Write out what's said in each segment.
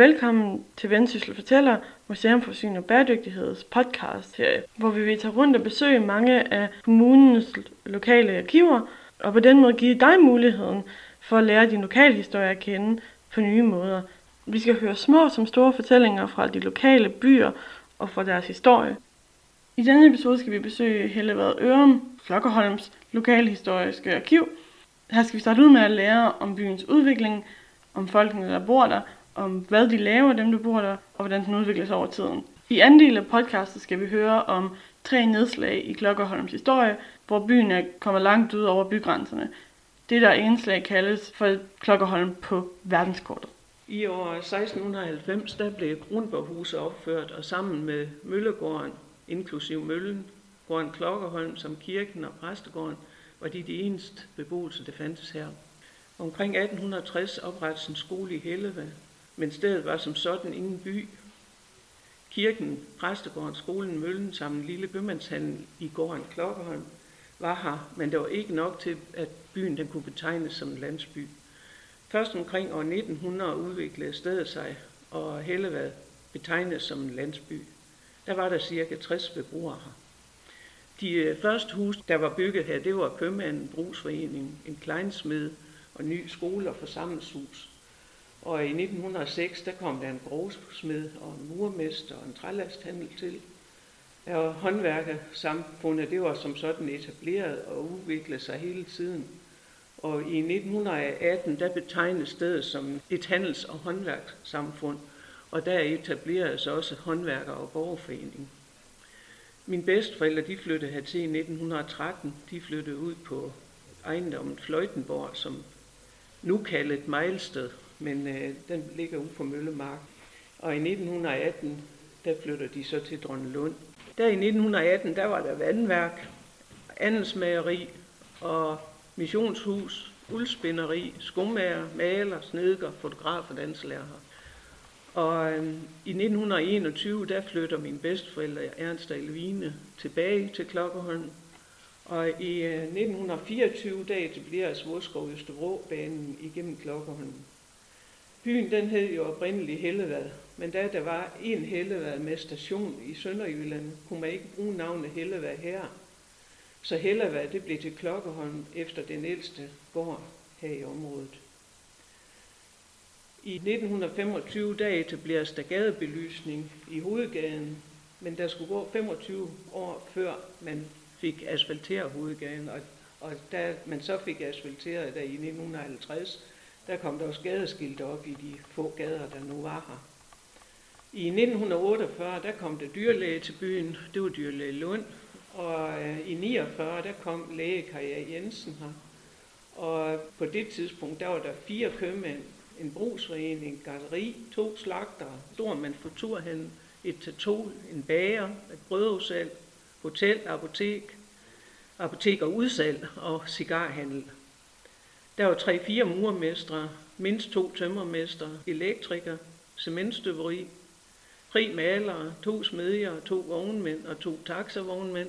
Velkommen til Vendsyssel Fortæller, Museum for Syn og Bæredygtigheds podcastserie, hvor vi vil tage rundt og besøge mange af kommunens lokale arkiver, og på den måde give dig muligheden for at lære din lokalhistorie at kende på nye måder. Vi skal høre små som store fortællinger fra de lokale byer og fra deres historie. I denne episode skal vi besøge Hellevad-Ørum, Klokkerholms lokalhistoriske arkiv. Her skal vi starte ud med at lære om byens udvikling, om folkene, der bor der, om hvad de laver, dem der bor der, og hvordan den udvikler sig over tiden. I anden del af podcastet skal vi høre om 3 nedslag i Klokkerholms historie, hvor byen er kommet langt ud over bygrænserne. Det der indslag kaldes for Klokkerholm på verdenskortet. I år 1690 der blev Grunborg Huse opført, og sammen med Møllegården, inklusiv møllen, gården Klokkerholm som kirken og præstegården, var de eneste beboelse, der fandtes her. Omkring 1860 oprettes en skole i Hellevad, men stedet var som sådan ingen by. Kirken, præstegården, skolen, møllen samt en lille købmandshandel i gården Klokkerholm var her, men der var ikke nok til, at byen den kunne betegnes som en landsby. Først omkring år 1900 udviklede stedet sig, og Hellevad betegnes som en landsby. Der var der ca. 60 beboere her. De første huse, der var bygget her, det var købmanden, brugsforeningen, en kleinsmed og ny skole og forsamlingshus. Og i 1906, der kom der en grovsmed og en murmester og en trælasthandel til. Og håndværkersamfundet, det var som sådan etableret og udviklede sig hele tiden. Og i 1918, der betegnes stedet som et handels- og håndværkssamfund, og der etableredes også håndværker- og borgerforening. Mine bedsteforældre, de flyttede hertil i 1913. De flyttede ud på ejendommen Fløjtenborg, som nu kaldet Mejlsted, men den ligger ude for Møllemark. Og i 1918, der flytter de så til Drønnelund. Der i 1918, der var der vandværk, andelsmageri og missionshus, uldspinderi, skomager, maler, snedker, fotografer, danslærer. Og i 1921, der flytter mine bedsteforældre Ernst og Elvine tilbage til Klokkerholm. Og i 1924, der etablerer Svorskov Østervrå-banen igennem Klokkerholm. Byen den hed jo oprindeligt Hellevad, men da der var en Hellevad med station i Sønderjylland, kunne man ikke bruge navnet Hellevad her. Så Hellevad det blev til Klokkerholm efter den ældste gård her i området. I 1925 der etableres der gadebelysning i hovedgaden, men der skulle gå 25 år før man fik asfalteret hovedgaden, og da man så fik asfalteret der i 1950, der kom der også gadeskilte op i de få gader, der nu var her. I 1948, der kom der dyrlæge til byen, det var dyrlæge Lund, og i 1949, der kom læge Kaj Jensen her. Og på det tidspunkt, der var der 4 købmænd, en brugsforening, en gartneri, 2 slagtere, stor manufakturhandel, et tattoo, en bager, et brødudsalg, hotel, apotek og udsalg og cigarhandel. Der var 3-4 murmestre, mindst 2 tømmermestre, elektriker, cementstøberi, 3 malere, 2 smedjer, 2 vognmænd og 2 taxavognmænd,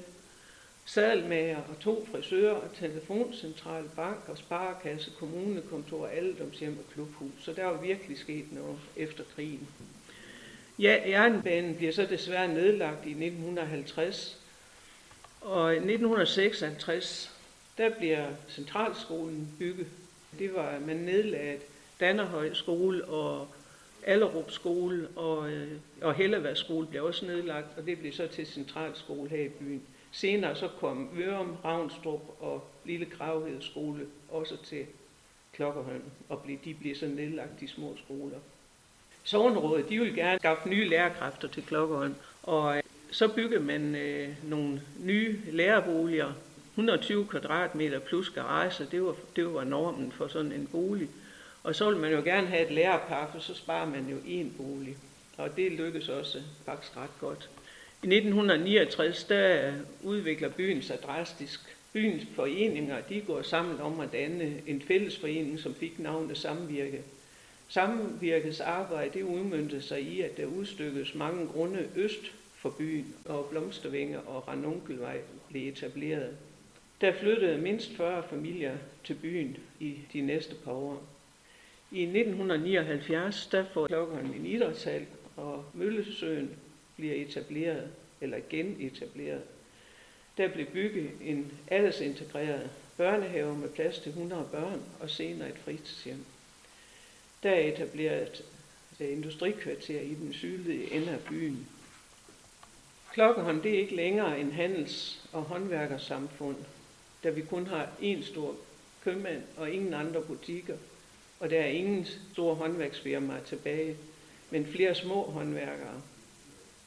sadelmager og 2 frisører, og telefoncentral, bank og sparekasse, kommunekontor, alderdomshjem og klubhus. Så der var virkelig sket noget efter krigen. Ja, jernbanen bliver så desværre nedlagt i 1950, og i 1956 der bliver centralskolen bygget. Det var, man nedlagde Dannerhøj Skole og Allerup Skole og Helleværs Skole blev også nedlagt, og det blev så til centralskole her i byen. Senere så kom Ørum, Ravnstrup og Lille Gravhed Skole også til Klokkerholm, og de blev så nedlagt, de små skoler. Sognerådet, de ville gerne skaffe nye lærerkræfter til Klokkerholm, og så byggede man nogle nye lærerboliger, 120 kvadratmeter plus garage, det var normen for sådan en bolig. Og så ville man jo gerne have et lærerpar, for så sparer man jo én bolig. Og det lykkedes også faktisk ret godt. I 1969, der udvikler byen sig drastisk. Byens foreninger, de går sammen om at danne en fællesforening, som fik navnet Samvirke. Samvirkets arbejde, det udmøntede sig i, at der udstykkedes mange grunde øst for byen, og Blomstervinger og Ranunkelvej blev etableret. Der flyttede mindst 40 familier til byen i de næste par år. I 1979 der får Klokkerholm en idrætshal, og Møllesøen bliver etableret, eller genetableret. Der blev bygget en aldersintegreret børnehave med plads til 100 børn og senere et fritidshjem. Der er etableret et industrikvarter i den sydlige ende af byen. Klokkerholm det er ikke længere en handels- og håndværkersamfund, da vi kun har én stor købmand og ingen andre butikker, og der er ingen store håndværksfirmaer tilbage, men flere små håndværkere.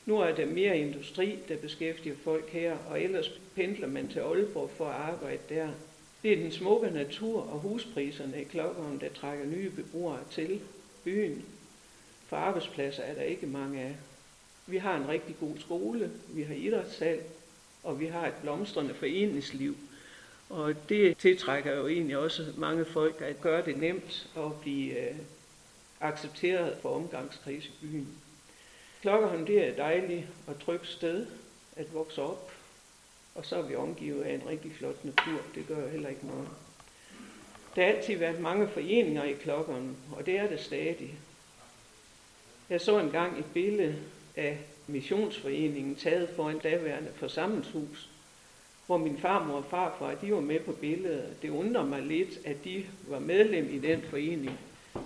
Nu er der mere industri, der beskæftiger folk her, og ellers pendler man til Aalborg for at arbejde der. Det er den smukke natur og huspriserne i Klokkerholm, der trækker nye beboere til byen. For arbejdspladser er der ikke mange af. Vi har en rigtig god skole, vi har idrætssal, og vi har et blomstrende foreningsliv. Og det tiltrækker jo egentlig også mange folk at gøre det nemt og blive accepteret for omgangskreds i byen. Klokkerholm det er et dejligt og trygt sted at vokse op, og så er vi omgivet af en rigtig flot natur, det gør heller ikke noget. Der har altid været mange foreninger i Klokkerholm, og det er det stadig. Jeg så engang et billede af missionsforeningen taget foran daværende forsamlingshus, hvor min farmor og farfar, de var med på billedet. Det undrer mig lidt, at de var medlem i den forening.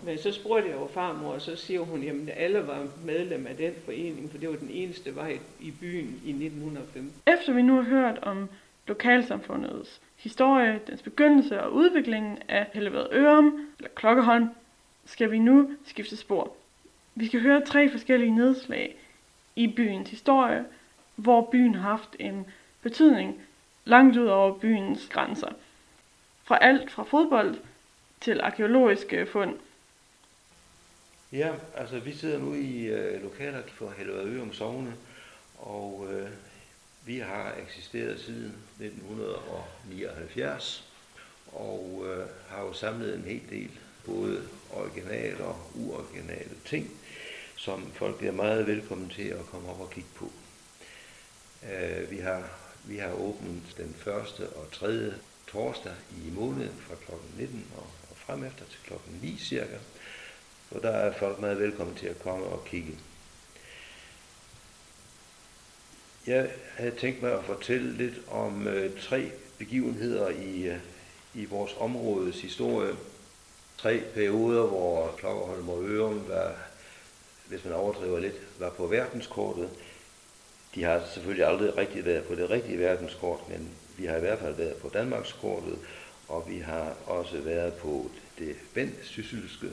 Men så spurgte jeg jo farmor, og så siger hun, jamen alle var medlem af den forening, for det var den eneste vej i byen i 1905. Efter vi nu har hørt om lokalsamfundets historie, dens begyndelse og udviklingen af Hellevad-Ørum, eller Klokkerholm, skal vi nu skifte spor. Vi skal høre 3 forskellige nedslag i byens historie, hvor byen har haft en betydning langt ud over byens grænser. Fra alt fra fodbold til arkæologiske fund. Ja, altså vi sidder nu i lokalet for Hellevad-Ørum Sogne, og vi har eksisteret siden 1979, og har jo samlet en hel del, både originale og uoriginale ting, som folk er meget velkommen til at komme op og kigge på. Vi har åbnet den første og tredje torsdag i måneden fra kl. 19 og fremefter til kl. 9 cirka. Så der er folk meget velkommen til at komme og kigge. Jeg havde tænkt mig at fortælle lidt om 3 begivenheder i vores områdes historie. 3 perioder, hvor Klokkerholm og Ørum var, hvis man overdriver lidt, var på verdenskortet. De har selvfølgelig aldrig rigtig været på det rigtige verdenskort, men vi har i hvert fald været på Danmarkskortet, og vi har også været på det vendsysselske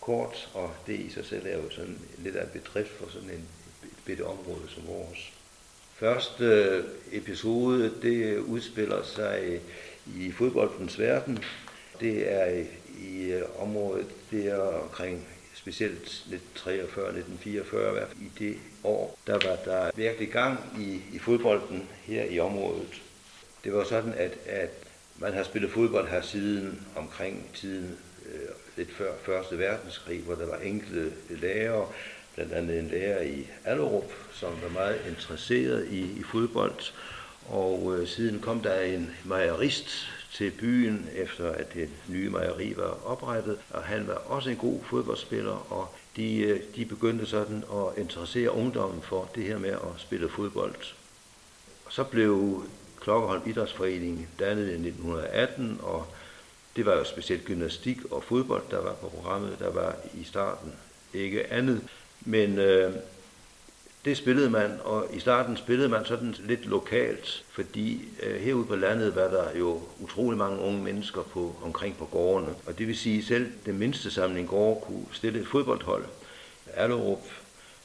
kort, og det i sig selv er jo sådan lidt af en bedrift for sådan et bitte område som vores. Første episode, det udspiller sig i fodboldens verden. Det er i området der omkring specielt 1943, i det år, der var der virkelig gang i fodbolden her i området. Det var sådan, at man har spillet fodbold her siden omkring tiden lidt før Første Verdenskrig, hvor der var enkelte lærere, blandt andet en lærer i Allerup, som var meget interesseret i fodbold. Og siden kom der en mejerist til byen, efter at det nye mejeri var oprettet, og han var også en god fodboldspiller, og de begyndte sådan at interessere ungdommen for det her med at spille fodbold. Og så blev Klokkerholm Idrætsforening dannet i 1918, og det var jo specielt gymnastik og fodbold, der var på programmet, der var i starten ikke andet, men det spillede man, og i starten spillede man sådan lidt lokalt, fordi herude på landet var der jo utrolig mange unge mennesker omkring på gårdene. Og det vil sige, at selv den mindste samling gårde kunne stille et fodboldhold. Allerup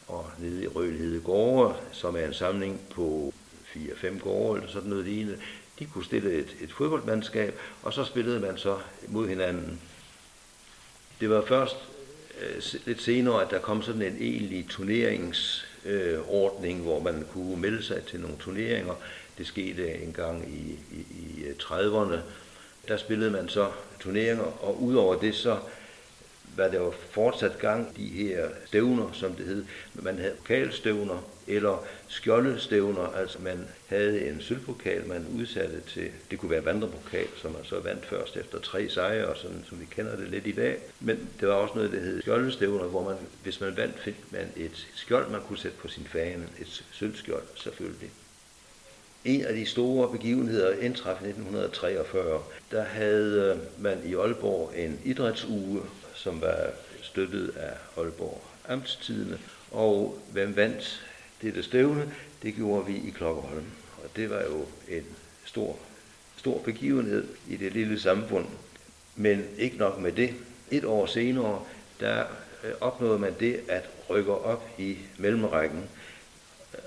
og nede i Rødhede Gårde, som er en samling på 4-5 gårde eller sådan noget lignende, de kunne stille et fodboldmandskab, og så spillede man så mod hinanden. Det var først lidt senere, at der kom sådan en egentlig turneringsordning, hvor man kunne melde sig til nogle turneringer. Det skete engang i 30'erne. Der spillede man så turneringer, og udover det så var der jo fortsat gang de her stævner, som det hed. Man havde pokalstævner eller skjoldestævner, altså man havde en sølvpokal, man udsatte til, det kunne være vandrepokal, som man så vandt først efter 3 sejre, sådan som vi kender det lidt i dag. Men der var også noget, der hed skjoldestævner, hvor man, hvis man vandt, fik man et skjold, man kunne sætte på sin fane, et sølvskjold selvfølgelig. En af de store begivenheder indtraf i 1943, der havde man i Aalborg en idrætsuge, som var støttet af Aalborg Amtstidende, og hvem vandt dette stævne, det gjorde vi i Klokkerholm. Og det var jo en stor begivenhed i det lille samfund. Men ikke nok med det. 1 år senere, der opnåede man det at rykke op i mellemrækken.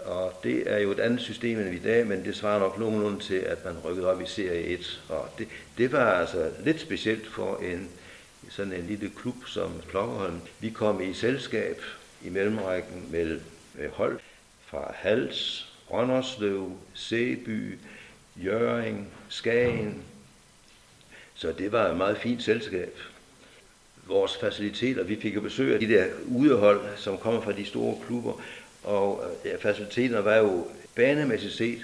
Og det er jo et andet system end i dag, men det svarer nok nogenlunde til, at man rykkede op i serie 1. Og det var altså lidt specielt for sådan en lille klub som Klokkerholm. Vi kom i selskab i mellemrækken med hold fra Hals, Brønderslev, Sæby, Jøring, Skagen. Så det var et meget fint selskab. Vores faciliteter, vi fik jo besøg af de der udehold, som kommer fra de store klubber, og faciliteterne var jo banemæssigt set,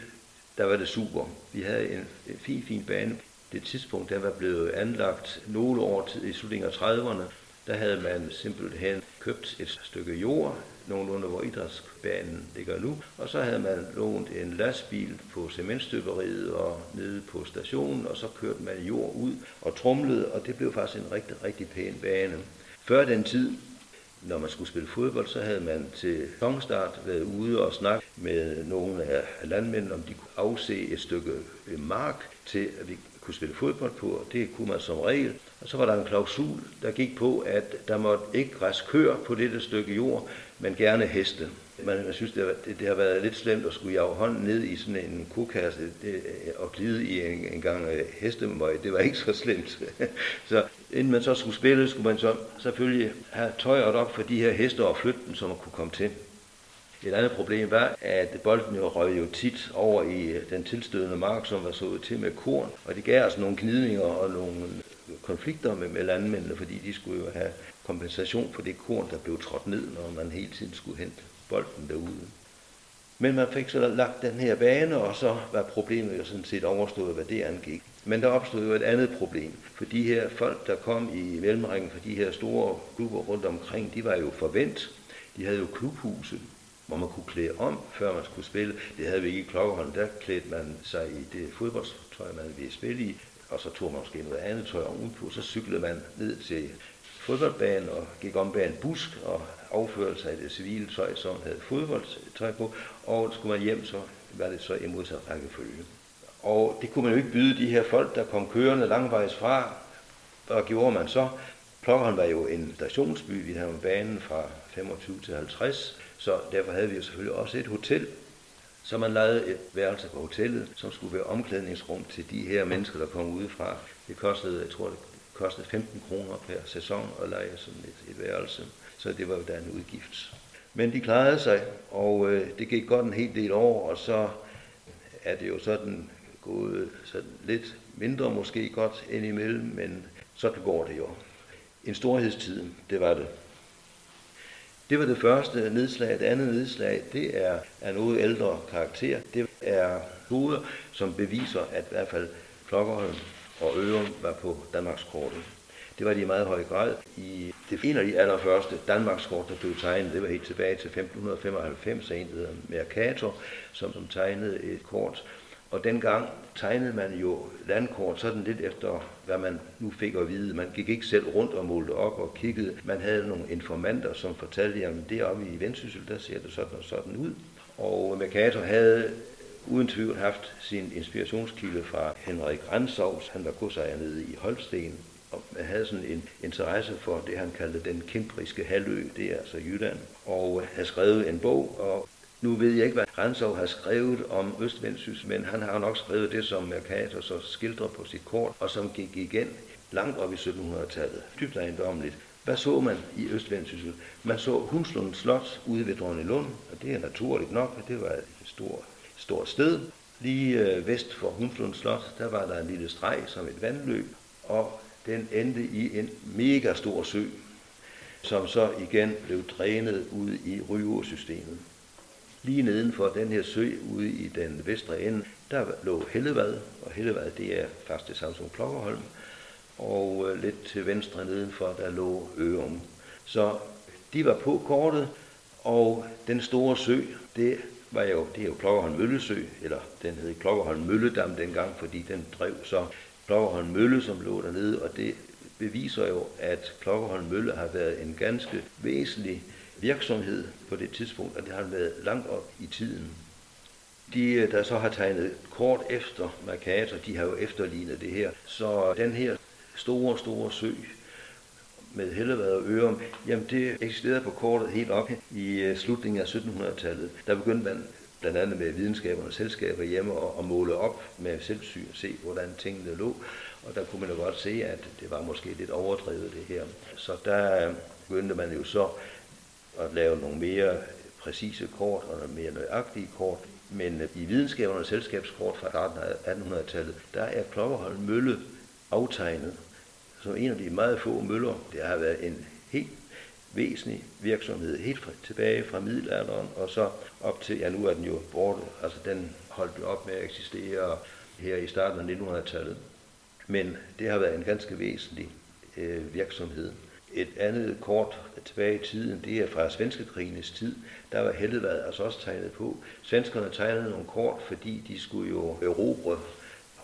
der var det super. Vi havde en fin bane. Det tidspunkt, der var blevet anlagt nogle år i slutningen af 30'erne, der havde man simpelthen købt et stykke jord, nogenlunde hvor idrætsbanen ligger nu, og så havde man lånt en lastbil på cementstøberiet og nede på stationen, og så kørte man jord ud og tromlede, og det blev faktisk en rigtig, rigtig pæn bane. Før den tid, når man skulle spille fodbold, så havde man til sæsonstart været ude og snakke med nogle af landmændene, om de kunne afse et stykke mark til, at vi kunne spille fodbold på, og det kunne man som regel. Og så var der en klausul, der gik på, at der måtte ikke græs køer på dette stykke jord, men gerne heste. Man synes, det har været lidt slemt at skulle jage hånden ned i sådan en kokasse og glide i en gang hestemøg. Det var ikke så slemt. Så inden man så skulle spille, skulle man så selvfølgelig have tøjet op for de her hester og flytte dem, så man kunne komme til. Et andet problem var, at bolden jo røg jo tit over i den tilstødende mark, som var sået til med korn, og det gav altså nogle gnidninger og nogle konflikter med landmændene, fordi de skulle jo have kompensation for det korn, der blev trådt ned, når man hele tiden skulle hente bolden derude. Men man fik så lagt den her bane, og så var problemet jo sådan set overstået, hvad det angik. Men der opstod jo et andet problem, for de her folk, der kom i mellemringen fra de her store klubber rundt omkring, de var jo forvent. De havde jo klubhuse, hvor man kunne klæde om, før man skulle spille. Det havde vi ikke i Klokkerholm, der klædte man sig i det fodboldtøj, man ville spille i, og så tog man måske noget andet tøj ovenpå, så cyklede man ned til fodboldbanen og gik om bag en busk og afførte sig i det civile tøj, som man havde fodboldtøj på, og skulle man hjem, så var det så i modsat rækkefølge. Og det kunne man jo ikke byde de her folk, der kom kørende langvejs fra, og gjorde man så. Klokkerholm var jo en stationsby, vi havde en bane fra 25 til 50, så derfor havde vi jo selvfølgelig også et hotel, så man lejede et værelse på hotellet, som skulle være omklædningsrum til de her mennesker, der kom udefra. Det kostede, jeg tror, det kostede 15 kroner per sæson at leje sådan et værelse, så det var jo da en udgift. Men de klarede sig, og det gik godt en hel del år, og så er det jo sådan gået sådan lidt mindre måske godt indimellem, men sådan går det jo. En storhedstid, det var det. Det var det første nedslag. Det andet nedslag, det er af noget ældre karakter. Det er hoveder, som beviser, at i hvert fald Klokkerholm og Ørum var på Danmarkskortet. Det var de i meget høj grad. I det en af de allerførste Danmarkskort, der blev tegnet, det var helt tilbage til 1595, en hedder Mercator, som tegnede et kort. Og dengang tegnede man jo landkort sådan lidt efter, hvad man nu fik at vide. Man gik ikke selv rundt og målte op og kiggede. Man havde nogle informanter, som fortalte, jamen deroppe i Vendsyssel, der ser det sådan og sådan ud. Og Mercator havde uden tvivl haft sin inspirationskilde fra Henrik Ransov. Han var godsejer nede i Holsten, og man havde sådan en interesse for det, han kaldte den kæmpriske halvø, det er altså Jylland, og havde skrevet en bog, og nu ved jeg ikke, hvad Ransov har skrevet om Østvendsyssel, men han har nok skrevet det, som Mercator så skildrer på sit kort, og som gik igen langt op i 1700-tallet. Dybt ejendommeligt. Hvad så man i Østvendsyssel? Man så Hundslunds Slot ude ved Drønne Lund, og det er naturligt nok, det var et stort sted. Lige vest for Hundslunds Slot, der var der en lille streg som et vandløb, og den endte i en mega stor sø. som så igen blev drænet ud i Ryårsystemet. Lige nedenfor den her sø ude i den vestre ende, der lå Hellevad, og Hellevad det er faktisk det samme som Klokkerholm, og lidt til venstre nedenfor, der lå Ørum. Så de var på kortet, og den store sø, det er jo Klokkerholm Møllesø, eller den hed Klokkerholm Mølledam dengang, fordi den drev så Klokkerholm Mølle, som lå dernede, og det beviser jo, at Klokkerholm Mølle har været en ganske væsentlig virksomhed på det tidspunkt, og det har været langt op i tiden. De, der så har tegnet kort efter Mercator, de har jo efterlignet det her. Så den her store, store sø med Hellevad-Ørum, jamen det eksisterede på kortet helt op i slutningen af 1700-tallet. Der begyndte man blandt andet med videnskaberne og selskaber hjemme og måle op med selvsyn og se, hvordan tingene lå. Og der kunne man jo godt se, at det var måske lidt overdrevet det her. Så der begyndte man jo så at lave nogle mere præcise kort og nogle mere nøjagtige kort. Men i videnskaberne og selskabskort fra starten af 1800-tallet, der er Klokkerholm Mølle aftegnet som en af de meget få møller. Det har været en helt væsentlig virksomhed, helt tilbage fra middelalderen og så op til, ja nu er den jo borte, altså den holdt jo op med at eksistere her i starten af 1900-tallet. Men det har været en ganske væsentlig virksomhed. Et andet kort tilbage i tiden, det er fra svenskekrigens tid, der var Hellevad altså også tegnet på. Svenskerne tegnede nogle kort, fordi de skulle jo erobre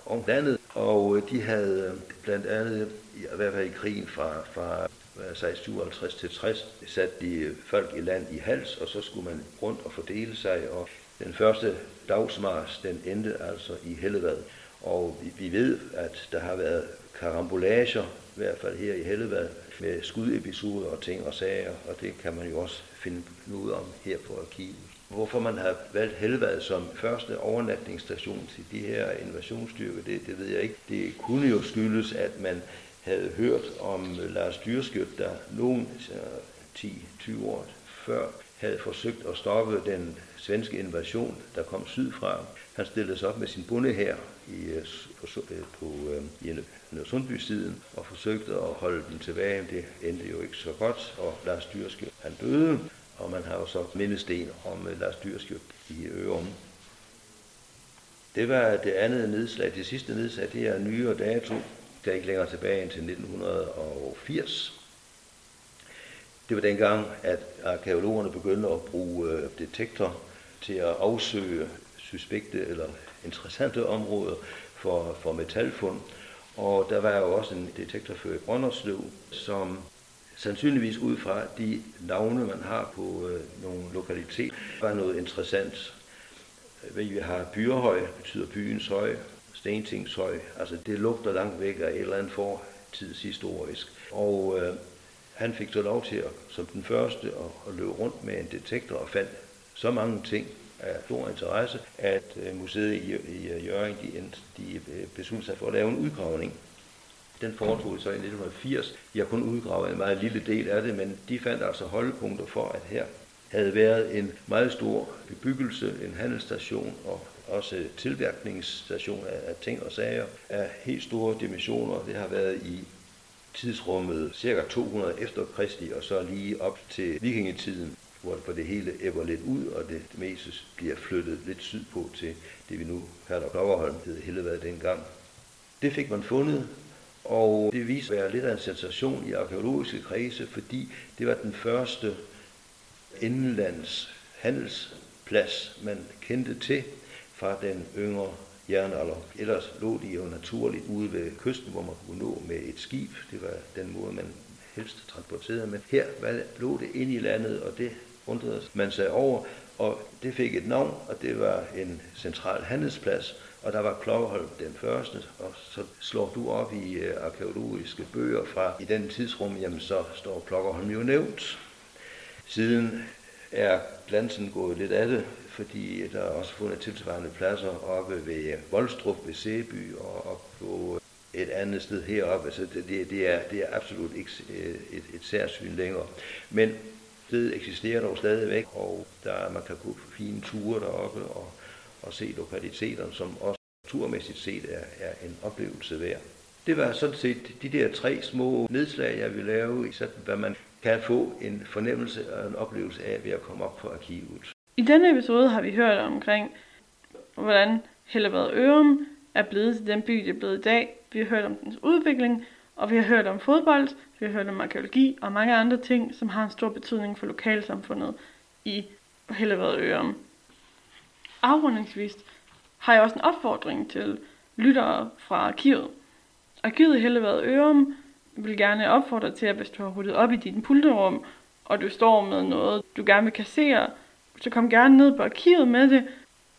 om landet, og de havde blandt andet, i hvert fald i krigen fra 1657 til 60, satte de folk i land i hals, og så skulle man rundt og fordele sig, og den første dagsmars, den endte altså i Hellevad. Og vi ved, at der har været karambolager, i hvert fald her i Hellevad, med skudepisoder og ting og sager, og det kan man jo også finde ud om her på arkivet. Hvorfor man har valgt Hellevad som første overnatningsstation til de her invasionsstyrker, det ved jeg ikke. Det kunne jo skyldes, at man havde hørt om Lars Dyrskjøt, der nogen 10-20 år før havde forsøgt at stoppe den svenske invasion, der kom sydfra. Han stillede sig op med sin bondehær på Sundby-siden og forsøgte at holde dem tilbage. Det endte jo ikke så godt, og Lars Dyrskjøt han døde, og man har jo så mindesten om Lars Dyrskjøt i Ørum. Det var det andet nedslag. Det sidste nedslag, det er nyere dato, der er ikke længere tilbage end til 1980. Det var dengang, at arkæologerne begyndte at bruge detektorer til at afsøge suspekte eller interessante områder for metalfund. Og der var jo også en detektorfører i Brønderslev, som sandsynligvis ud fra de navne, man har på nogle lokaliteter, var noget interessant. Vi har Byrehøj, betyder byens høj, Stentingshøj, altså det lugter langt væk af et eller andet fortidshistorisk. Og han fik så lov til at, som den første at løbe rundt med en detektor og fandt så mange ting af stor interesse, at museet i Jøring de besluttede sig for at lave en udgravning. Den foretog så i 1980. De har kun udgravet en meget lille del af det, men de fandt altså holdepunkter for, at her havde været en meget stor bebyggelse, en handelsstation og også tilvirkningsstation af ting og sager af helt store dimensioner. Det har været i tidsrummet ca. 200 efter Kristi og så lige op til vikingetiden, hvor det hele æbber lidt ud, og det meste bliver flyttet lidt sydpå til det, vi nu kalder Klokkerholm, hed Hellevad dengang. Det fik man fundet, og det viste at være lidt af en sensation i arkæologiske kredse, fordi det var den første indenlands handelsplads, man kendte til fra den yngre jernalder. Ellers lå de jo naturligt ude ved kysten, hvor man kunne nå med et skib. Det var den måde, man helst transporterede. Men her lå det ind i landet, og det undrede man sig over. Og det fik et navn, og det var en central handelsplads. Og der var Klokkerholm den første, og så slår du op i arkæologiske bøger fra i den tidsrum, jamen så står Klokkerholm jo nævnt. Siden er glansen gået lidt af det, fordi der er også fundet tilsvarende pladser oppe ved Volstrup, ved Sæby og oppe på et andet sted heroppe. Så det er absolut ikke et særsyn længere. Men det eksisterer dog stadigvæk, og man kan gå fine ture deroppe og se lokaliteterne, som også turmæssigt set er en oplevelse værd. Det var sådan set de der tre små nedslag, jeg ville lave, sådan hvad man kan få en fornemmelse og en oplevelse af ved at komme op på arkivet. I denne episode har vi hørt omkring, hvordan Hellevad-Ørum er blevet til den by, det er blevet i dag. Vi har hørt om dens udvikling, og vi har hørt om fodbold, vi har hørt om arkæologi og mange andre ting, som har en stor betydning for lokalsamfundet i Hellevad-Ørum. Afrundingsvis har jeg også en opfordring til lyttere fra arkivet. Arkivet i Hellevad-Ørum vil gerne opfordre til, at hvis du har ryddet op i dit pulterum, og du står med noget, du gerne vil kassere, så kom gerne ned på arkivet med det,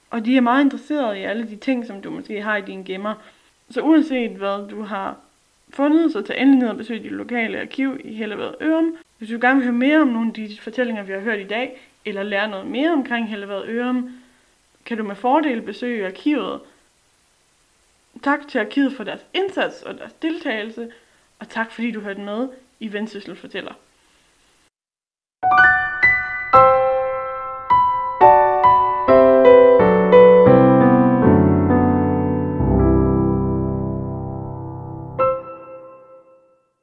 og de er meget interesserede i alle de ting, som du måske har i dine gemmer. Så uanset hvad du har fundet, så tag endelig ned og besøg dit lokale arkiv i Hellevad-Ørum. Hvis du gerne vil høre mere om nogle af de fortællinger, vi har hørt i dag, eller lære noget mere omkring Hellevad-Ørum, kan du med fordel besøge arkivet. Tak til arkivet for deres indsats og deres deltagelse, og tak fordi du hørte med i Vendsyssel Fortæller.